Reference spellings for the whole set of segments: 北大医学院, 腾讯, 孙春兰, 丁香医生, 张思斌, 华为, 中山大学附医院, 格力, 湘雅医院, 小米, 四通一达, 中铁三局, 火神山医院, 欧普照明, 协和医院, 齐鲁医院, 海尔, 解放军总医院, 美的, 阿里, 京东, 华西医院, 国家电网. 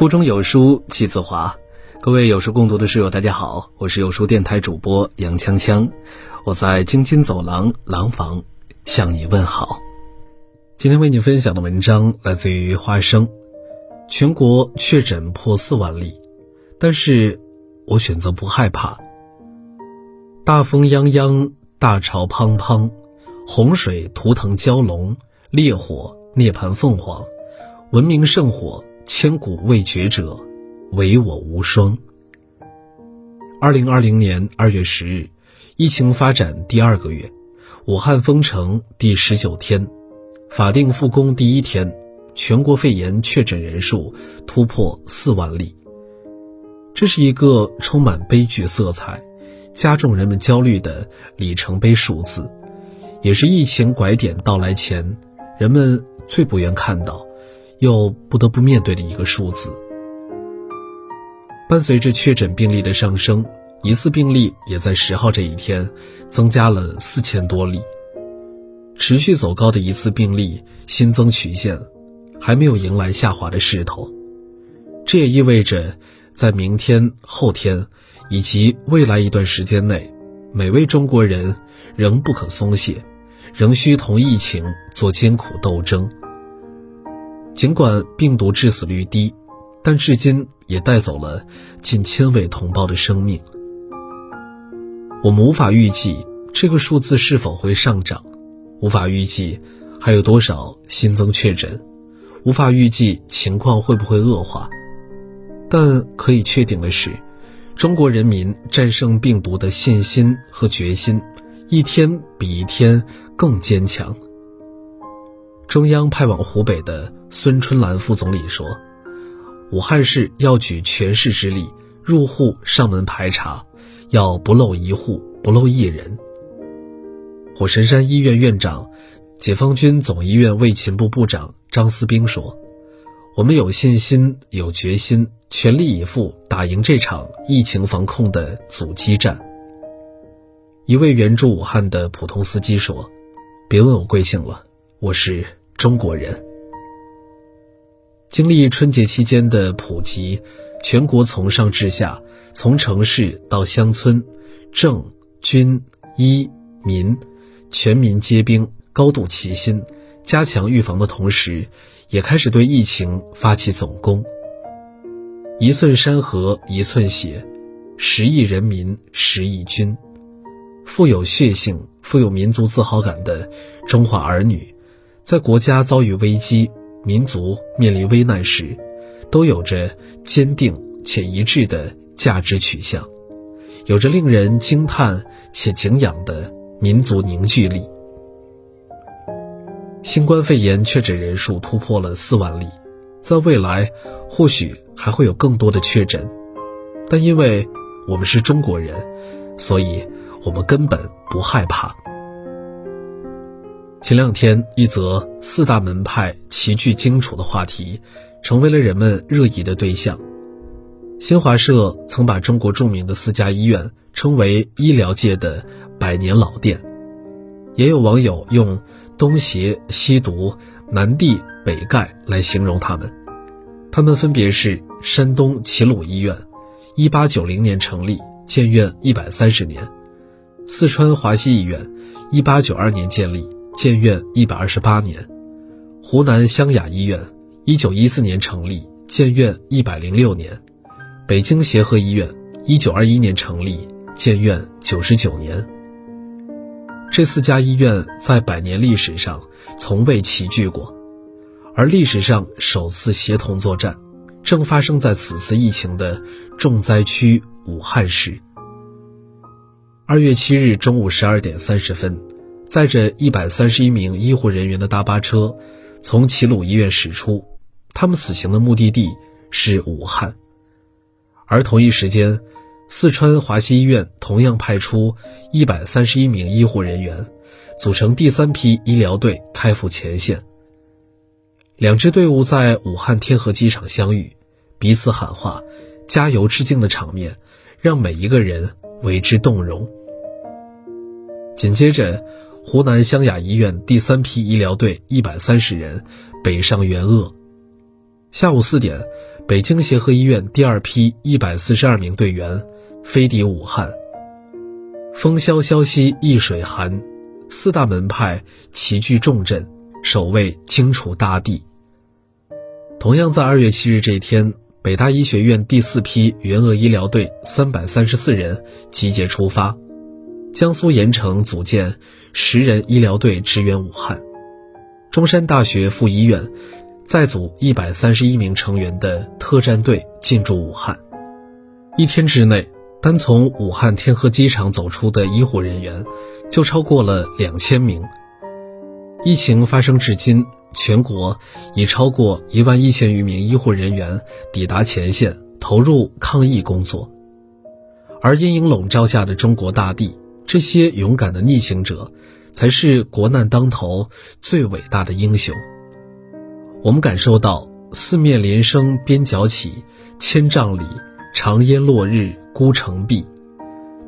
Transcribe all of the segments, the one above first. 腹中有书气自华，各位有书共读的室友大家好，我是有书电台主播杨锵锵，我在京津走廊廊坊向你问好。今天为你分享的文章来自于花生。全国确诊破4万例，但是我选择不害怕。大风泱泱，大潮滂滂，洪水图腾蛟龙，烈火涅槃凤凰，文明圣火，千古未绝者，唯我无双。2020年2月10日，疫情发展第二个月，武汉封城第19天，法定复工第一天，全国肺炎确诊人数突破4万例。这是一个充满悲剧色彩，加重人们焦虑的里程碑数字，也是疫情拐点到来前人们最不愿看到又不得不面对的一个数字。伴随着确诊病例的上升，疑似病例也在10号这一天增加了4000多例。持续走高的疑似病例新增曲线还没有迎来下滑的势头，这也意味着在明天、后天以及未来一段时间内，每位中国人仍不可松懈，仍需同疫情做艰苦斗争。尽管病毒致死率低，但至今也带走了近1000位同胞的生命。我们无法预计这个数字是否会上涨，无法预计还有多少新增确诊，无法预计情况会不会恶化。但可以确定的是，中国人民战胜病毒的信心和决心，一天比一天更坚强。中央派往湖北的孙春兰副总理说，武汉市要举全市之力，入户上门排查，要不漏一户，不漏一人。火神山医院院长、解放军总医院卫勤部部长张思斌说，我们有信心，有决心，全力以赴打赢这场疫情防控的阻击战。一位援助武汉的普通司机说，别问我贵姓了，我是中国人。经历春节期间的普及，全国从上至下，从城市到乡村，政、军、医、民，全民皆兵，高度齐心，加强预防的同时，也开始对疫情发起总攻。一寸山河一寸血，10亿人民10亿军。富有血性、富有民族自豪感的中华儿女，在国家遭遇危机、民族面临危难时，都有着坚定且一致的价值取向，有着令人惊叹且敬仰的民族凝聚力。新冠肺炎确诊人数突破了4万例，在未来或许还会有更多的确诊，但因为我们是中国人，所以我们根本不害怕。前两天，一则四大门派齐聚荆楚的话题成为了人们热议的对象。新华社曾把中国著名的4家医院称为医疗界的100年老店，也有网友用东邪西毒南帝北丐来形容他们。他们分别是山东齐鲁医院，1890年成立，建院130年；四川华西医院，1892年建立，建院128年；湖南湘雅医院，1914年成立，建院106年；北京协和医院，1921年成立，建院99年。这4家医院在100年历史上从未齐聚过，而历史上首次协同作战，正发生在此次疫情的重灾区武汉市。2月7日中午12点30分，载着131名医护人员的大巴车从齐鲁医院驶出，他们此行的目的地是武汉。而同一时间，四川华西医院同样派出131名医护人员，组成第3批医疗队开赴前线。两支队伍在武汉天河机场相遇，彼此喊话、加油致敬的场面让每一个人为之动容。紧接着，湖南湘雅医院第3批医疗队130人北上援鄂。下午4点，北京协和医院第二批142名队员飞抵武汉。风萧萧兮易水寒，四大门派齐聚重镇，守卫荆楚大地。同样在2月7日这一天，北大医学院第4批援鄂医疗队334人集结出发，江苏盐城组建10人医疗队支援武汉，中山大学附医院再组131名成员的特战队进驻武汉。一天之内，单从武汉天河机场走出的医护人员就超过了2000名。疫情发生至今，全国已超过11000余名医护人员抵达前线，投入抗疫工作。而阴影笼罩下的中国大地，这些勇敢的逆行者才是国难当头最伟大的英雄。我们感受到四面连声边角起，千丈里长烟落日孤城闭，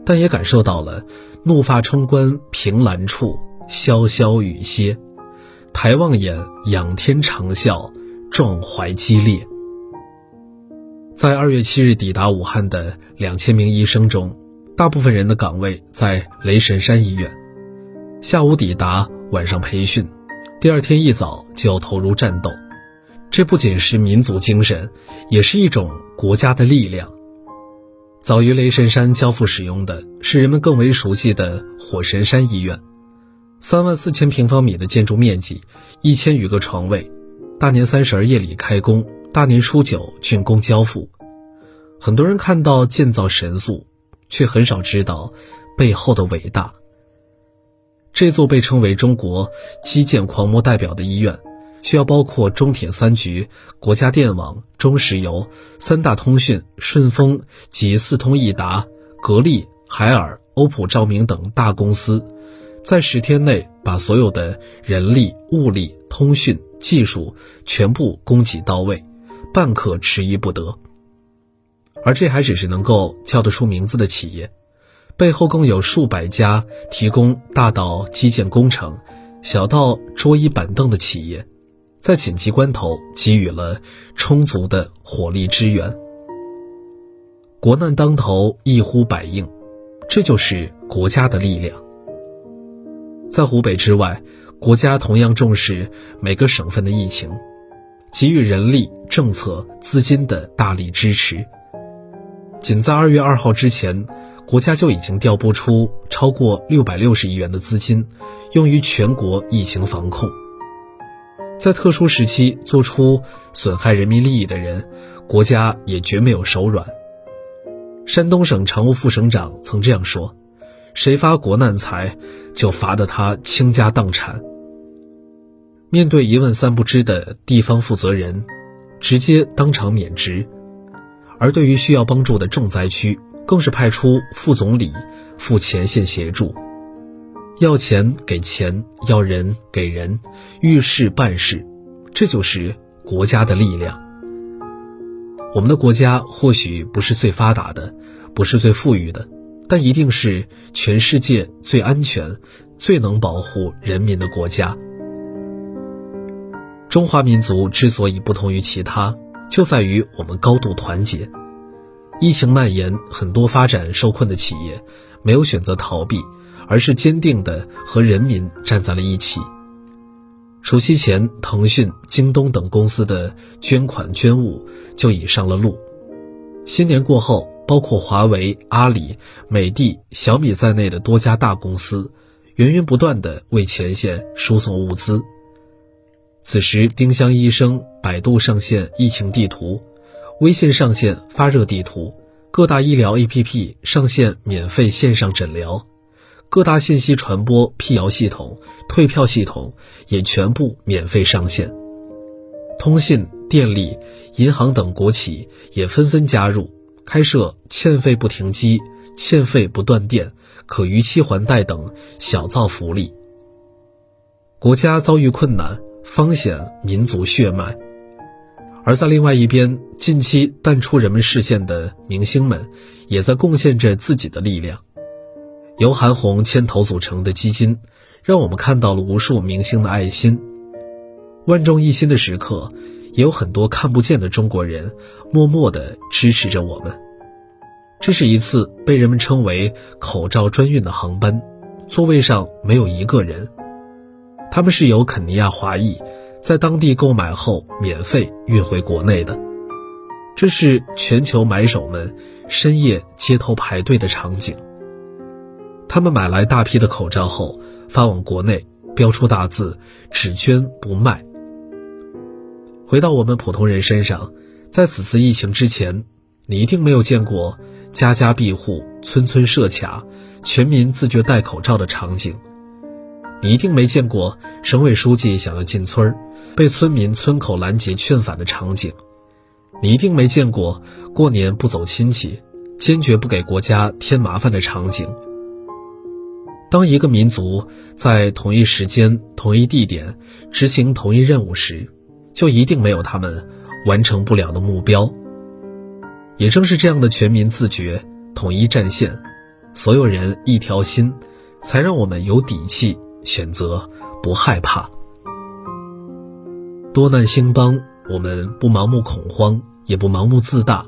但也感受到了怒发冲冠凭栏处，潇潇雨歇，抬望眼仰天长啸，壮怀激烈。在2月7日抵达武汉的2000名医生中，大部分人的岗位在雷神山医院，下午抵达，晚上培训，第二天一早就要投入战斗。这不仅是民族精神，也是一种国家的力量。早于雷神山交付使用的是人们更为熟悉的火神山医院，34000平方米的建筑面积，1000余个床位，大年32夜里开工，大年初九竣工交付。很多人看到建造神速，却很少知道背后的伟大。这座被称为中国基建狂魔代表的医院，需要包括中铁三局、国家电网、中石油、三大通讯、顺丰及四通一达、格力、海尔、欧普照明等大公司，在10天内把所有的人力、物力、通讯、技术全部供给到位，半刻迟疑不得。而这还只是能够叫得出名字的企业，背后更有数百家提供大到基建工程，小到桌椅板凳的企业，在紧急关头给予了充足的火力支援。国难当头，一呼百应，这就是国家的力量。在湖北之外，国家同样重视每个省份的疫情，给予人力、政策、资金的大力支持。仅在2月2号之前，国家就已经调拨出超过660亿元的资金，用于全国疫情防控。在特殊时期做出损害人民利益的人，国家也绝没有手软。山东省常务副省长曾这样说：谁发国难财，就罚得他倾家荡产。面对一问三不知的地方负责人，直接当场免职。而对于需要帮助的重灾区，更是派出副总理赴前线协助，要钱给钱，要人给人，遇事办事，这就是国家的力量。我们的国家或许不是最发达的，不是最富裕的，但一定是全世界最安全、最能保护人民的国家。中华民族之所以不同于其他，就在于我们高度团结。疫情蔓延，很多发展受困的企业没有选择逃避，而是坚定地和人民站在了一起。除夕前，腾讯、京东等公司的捐款捐物就已上了路。新年过后，包括华为、阿里、美的、小米在内的多家大公司源源不断地为前线输送物资。此时，丁香医生、百度上线疫情地图，微信上线发热地图，各大医疗 APP 上线免费线上诊疗，各大信息传播辟谣系统、退票系统也全部免费上线。通信、电力、银行等国企也纷纷加入，开设欠费不停机、欠费不断电、可逾期还贷等小造福利。国家遭遇困难，方显民族血脉。而在另外一边，近期淡出人们视线的明星们也在贡献着自己的力量。由韩红牵头组成的基金，让我们看到了无数明星的爱心。万众一心的时刻，也有很多看不见的中国人默默地支持着我们。这是一次被人们称为口罩专运的航班，座位上没有一个人。他们是由肯尼亚华裔在当地购买后免费运回国内的。这是全球买手们深夜街头排队的场景。他们买来大批的口罩后发往国内，标出大字只捐不卖。回到我们普通人身上，在此次疫情之前，你一定没有见过家家庇护、村村设卡、全民自觉戴口罩的场景。你一定没见过省委书记想要进村被村民村口拦截劝返的场景。你一定没见过过年不走亲戚、坚决不给国家添麻烦的场景。当一个民族在同一时间、同一地点执行同一任务时，就一定没有他们完成不了的目标。也正是这样的全民自觉、统一战线，所有人一条心，才让我们有底气选择不害怕。多难兴邦，我们不盲目恐慌，也不盲目自大。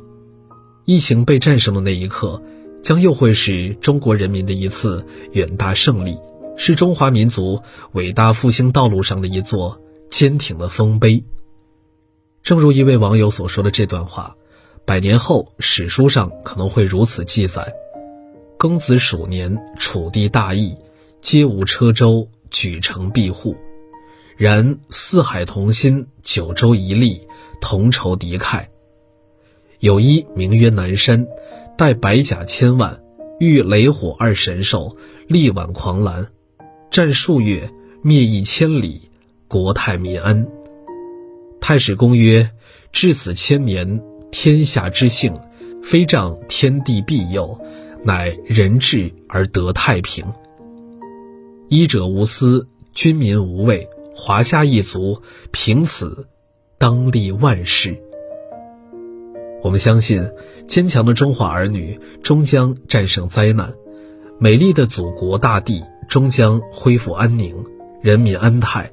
疫情被战胜的那一刻，将又会是中国人民的一次远大胜利，是中华民族伟大复兴道路上的一座坚挺的丰碑。正如一位网友所说的这段话，100年后史书上可能会如此记载：庚子鼠年，楚地大疫，皆无车舟，举城庇护。然四海同心，九州一力，同仇敌忾。有一名曰南山，带白甲1000万，遇雷火2神兽，力挽狂澜，战数月，灭疫千里，国泰民安。太史公曰：至此千年，天下之幸，非仗天地庇佑，乃人治而得太平。医者无私，军民无畏，华夏一族凭此当立万世。我们相信坚强的中华儿女终将战胜灾难，美丽的祖国大地终将恢复安宁，人民安泰。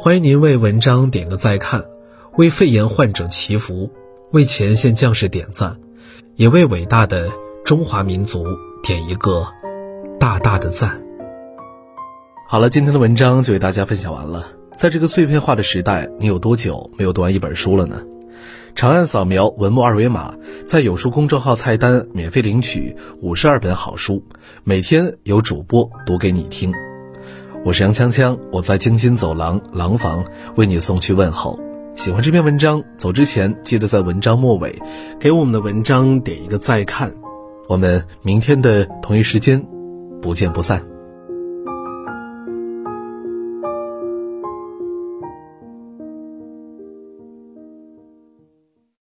欢迎您为文章点个再看，为肺炎患者祈福，为前线将士点赞，也为伟大的中华民族点一个大大的赞。好了，今天的文章就给大家分享完了。在这个碎片化的时代，你有多久没有读完一本书了呢？长按扫描文末二维码，在有书公众号菜单免费领取52本好书，每天有主播读给你听。我是杨锵锵，我在京津走廊廊坊为你送去问候。喜欢这篇文章，走之前记得在文章末尾给我们的文章点一个再看。我们明天的同一时间不见不散。